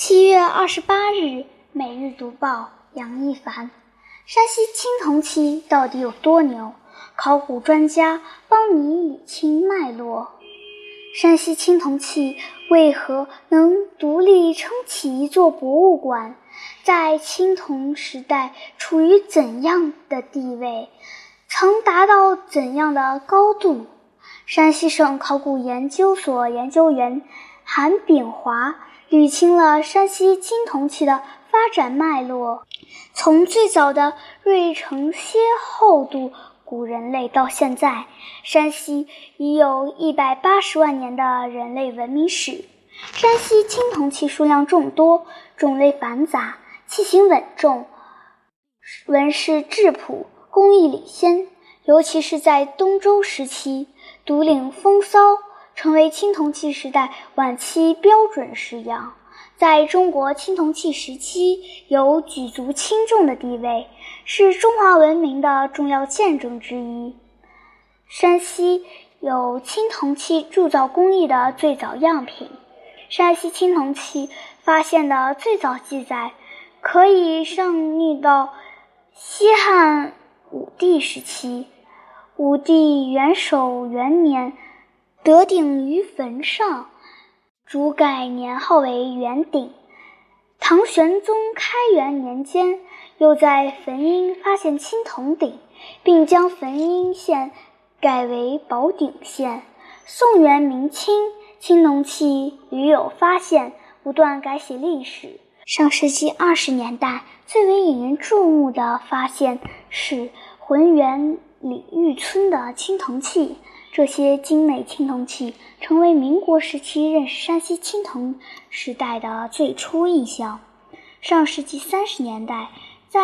7月28日，《每日读报》杨一凡：山西青铜器到底有多牛？考古专家帮你理清脉络。山西青铜器为何能独立撑起一座博物馆？在青铜时代处于怎样的地位？曾达到怎样的高度？山西省考古研究所研究员韩炳华捋清了山西青铜器的发展脉络，从最早的芮城歇后度古人类到现在，山西已有180万年的人类文明史。山西青铜器数量众多，种类繁杂，器型稳重，纹饰质朴，工艺领先，尤其是在东周时期独领风骚，成为青铜器时代晚期标准式样。在中国青铜器时期有举足轻重的地位，是中华文明的重要见证之一。山西有青铜器铸造工艺的最早样品。山西青铜器发现的最早记载可以上溯到西汉武帝时期。武帝元狩元年，得鼎于坟上，主改年号为元鼎。唐玄宗开元年间，又在汾阴发现青铜鼎，并将汾阴县改为宝鼎县。宋元明清，青铜器屡有发现，不断改写历史。上世纪20年代最为引人注目的发现是浑源李峪村的青铜器。这些精美青铜器成为民国时期认识山西青铜时代的最初印象。上世纪30年代，在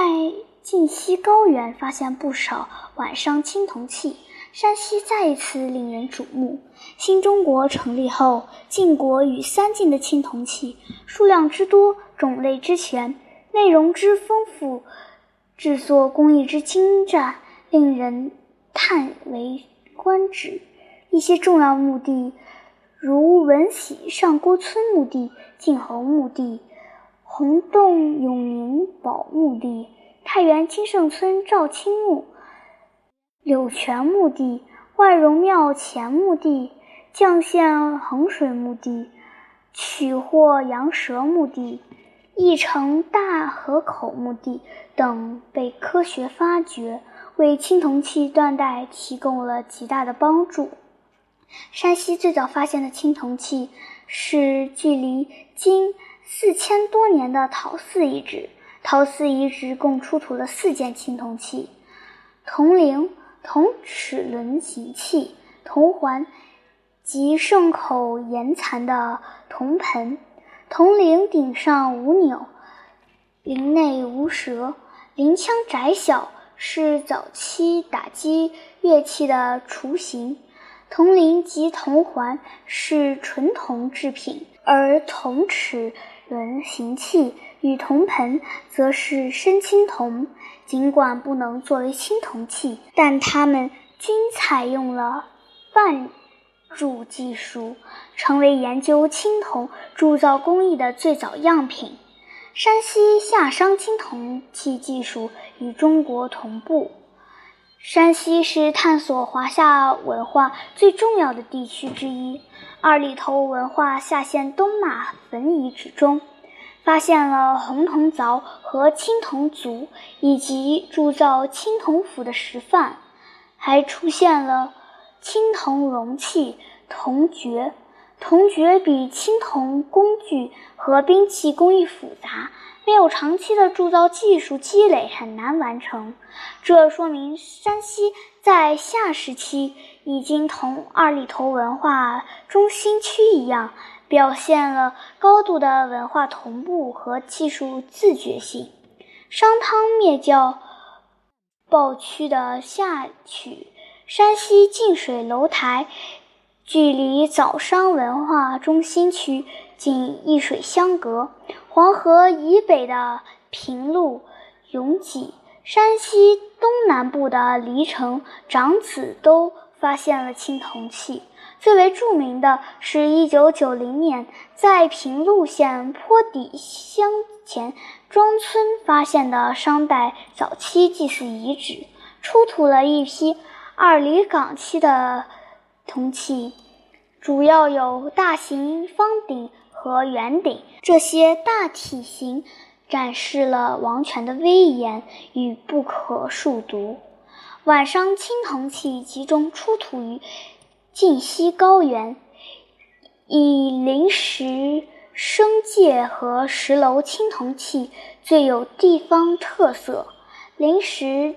晋西高原发现不少晚商青铜器，山西再一次令人瞩目。新中国成立后，晋国与三晋的青铜器数量之多，种类之全，内容之丰富，制作工艺之精湛，令人叹为观止。一些重要墓地，如闻喜上郭村墓地、晋侯墓地、洪洞永宁堡墓地、太原金盛村赵青墓、柳泉墓地、万荣庙前墓地、绛县衡水墓地、曲霍羊舌墓地、翼城大河口墓地等被科学发掘，为青铜器断代提供了极大的帮助。山西最早发现的青铜器是距离今4000多年的陶寺遗址。陶寺遗址共出土了4件青铜器：铜铃、铜齿轮形器、铜环及盛口沿残的铜盆。铜铃顶上无钮，铃内无舌，铃腔窄小，是早期打击乐器的雏形。铜铃及铜环是纯铜制品，而铜齿轮形器与铜盆则是深青铜。尽管不能作为青铜器，但它们均采用了半铸技术，成为研究青铜铸造工艺的最早样品。山西夏商青铜器技术与中国同步。山西是探索华夏文化最重要的地区之一。二里头文化下县东马坟遗址中发现了红铜凿和青铜足，以及铸造青铜釜的石范，还出现了青铜容器、铜爵。铜爵比青铜工具和兵器工艺复杂，没有长期的铸造技术积累很难完成。这说明山西在夏时期已经同二里头文化中心区一样，表现了高度的文化同步和技术自觉性。商汤灭教暴区的夏曲，山西晋水楼台距离早商文化中心区仅一水相隔。黄河以北的平陆、永济，山西东南部的黎城、长子都发现了青铜器，最为著名的是1990年在平陆县坡底乡前庄村发现的商代早期祭祀遗址，出土了一批二里岗期的铜器，主要有大型方鼎和圆鼎，这些大体型展示了王权的威严与不可数独。晚商青铜器集中出土于晋西高原，以灵石、生介和石楼青铜器最有地方特色。灵石、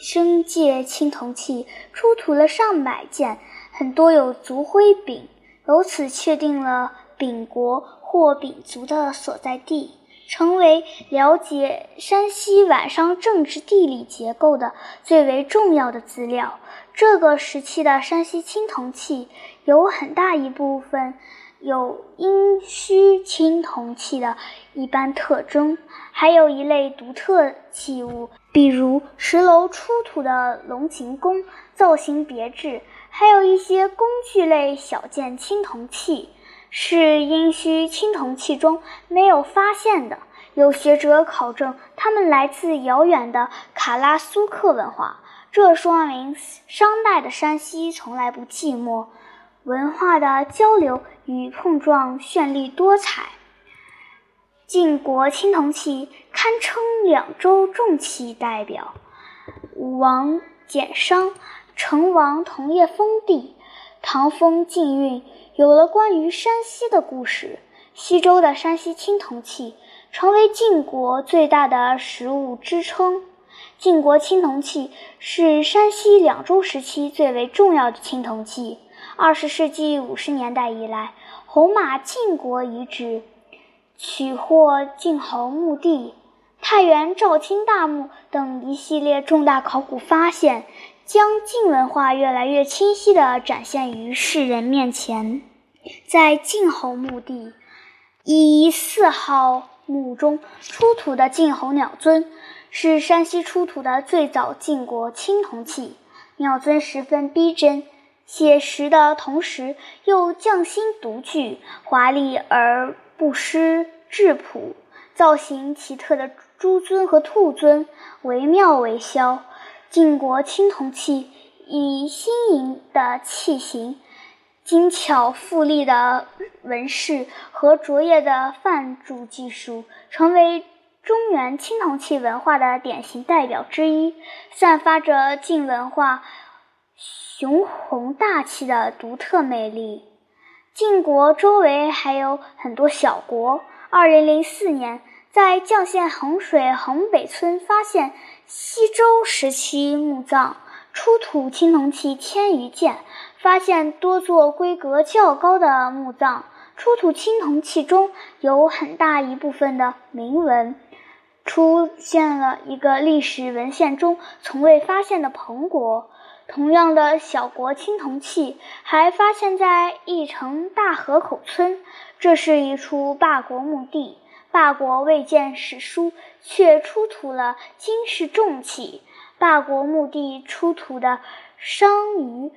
生介青铜器出土了上百件，很多有族徽柄，由此确定了丙国或丙族的所在地，成为了解山西晚商政治地理结构的最为重要的资料。这个时期的山西青铜器有很大一部分有殷墟青铜器的一般特征，还有一类独特器物，比如石楼出土的龙形弓，造型别致，还有一些工具类小件青铜器，是殷墟青铜器中没有发现的。有学者考证它们来自遥远的卡拉苏克文化，这说明商代的山西从来不寂寞，文化的交流与碰撞绚丽多彩。晋国青铜器堪称两周重器代表，武王简商，成王同业封地，唐封晋运，有了关于山西的故事。西周的山西青铜器成为晋国最大的实物支撑。晋国青铜器是山西两周时期最为重要的青铜器。20世纪50年代以来，红马晋国遗址、曲霍晋侯墓地、太原赵卿大墓等一系列重大考古发现，将晋文化越来越清晰地展现于世人面前。在晋侯墓地114号墓中出土的晋侯鸟尊是山西出土的最早晋国青铜器。鸟尊十分逼真，写实的同时又匠心独具，华丽而不失质朴。造型奇特的猪尊和兔尊惟妙惟肖。晋国青铜器以新颖的器型、精巧富丽的纹饰和卓越的范铸技术，成为中原青铜器文化的典型代表之一，散发着晋文化雄宏大气的独特魅力。晋国周围还有很多小国。2004年在绛县衡水衡北村发现西周时期墓葬，出土青铜器1000余件，发现多座规格较高的墓葬。出土青铜器中有很大一部分的铭文，出现了一个历史文献中从未发现的彭国。同样的小国青铜器还发现在翼城大河口村，这是一处霸国墓地。霸国未见史书，却出土了金氏重器。霸国墓地出土的商鱼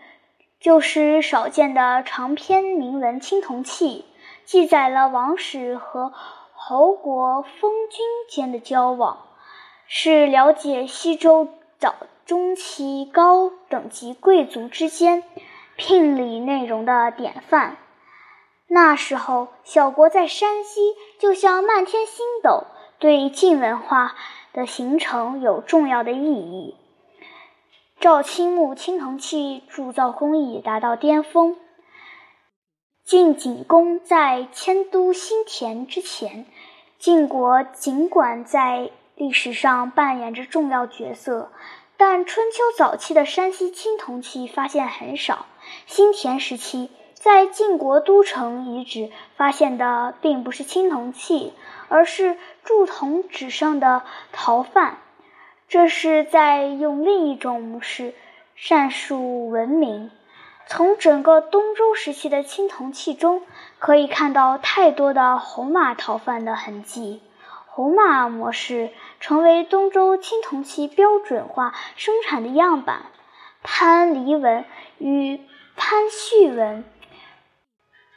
就是少见的长篇铭文青铜器，记载了王室和侯国封君间的交往，是了解西周早中期高等级贵族之间聘礼内容的典范。那时候小国在山西就像漫天星斗，对晋文化的形成有重要的意义。赵卿墓青铜器铸造工艺达到巅峰，晋景公在迁都新田之前，晋国尽管在历史上扮演着重要角色，但春秋早期的山西青铜器发现很少。新田时期在晋国都城遗址发现的并不是青铜器，而是铸铜纸上的陶范，这是在用另一种模式阐述文明。从整个东周时期的青铜器中可以看到太多的侯马陶范的痕迹。侯马模式成为东周青铜器标准化生产的样板。潘黎文与潘旭文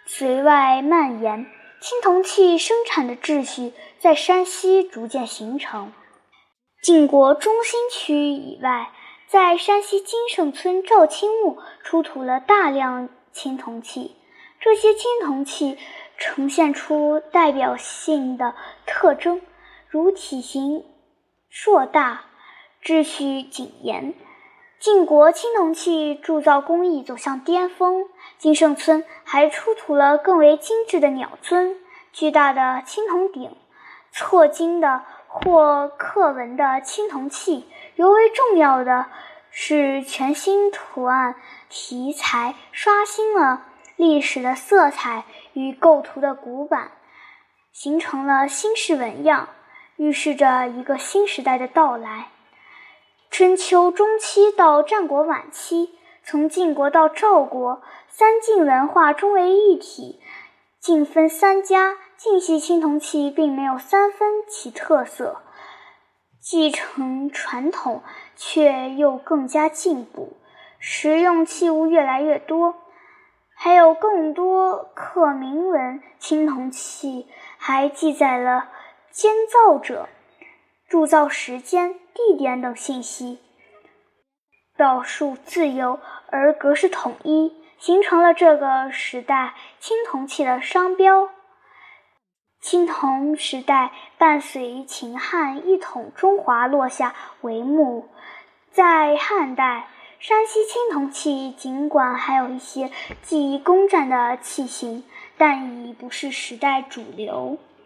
随外蔓延。青铜器生产的秩序在山西逐渐形成。晋国中心区以外，在山西金盛村赵青木出土了大量青铜器，这些青铜器呈现出代表性的特征，如体型硕大，秩序谨严。晋国青铜器铸造工艺走向巅峰，金盛村还出土了更为精致的鸟尊、巨大的青铜鼎、错金的或刻纹的青铜器。尤为重要的是，全新图案题材刷新了历史的色彩与构图的古板，形成了新式纹样，预示着一个新时代的到来。春秋中期到战国晚期，从晋国到赵国，三晋文化终为一体。晋分三家，晋系青铜器并没有三分其特色，继承传统却又更加进步，实用器物越来越多，还有更多刻铭文青铜器还记载了建造者、铸造时间、地点等信息，表述自由而格式统一，形成了这个时代青铜器的商标。青铜时代伴随秦汉一统中华落下帷幕。在汉代，山西青铜器尽管还有一些技艺攻占的器型，但已不是时代主流。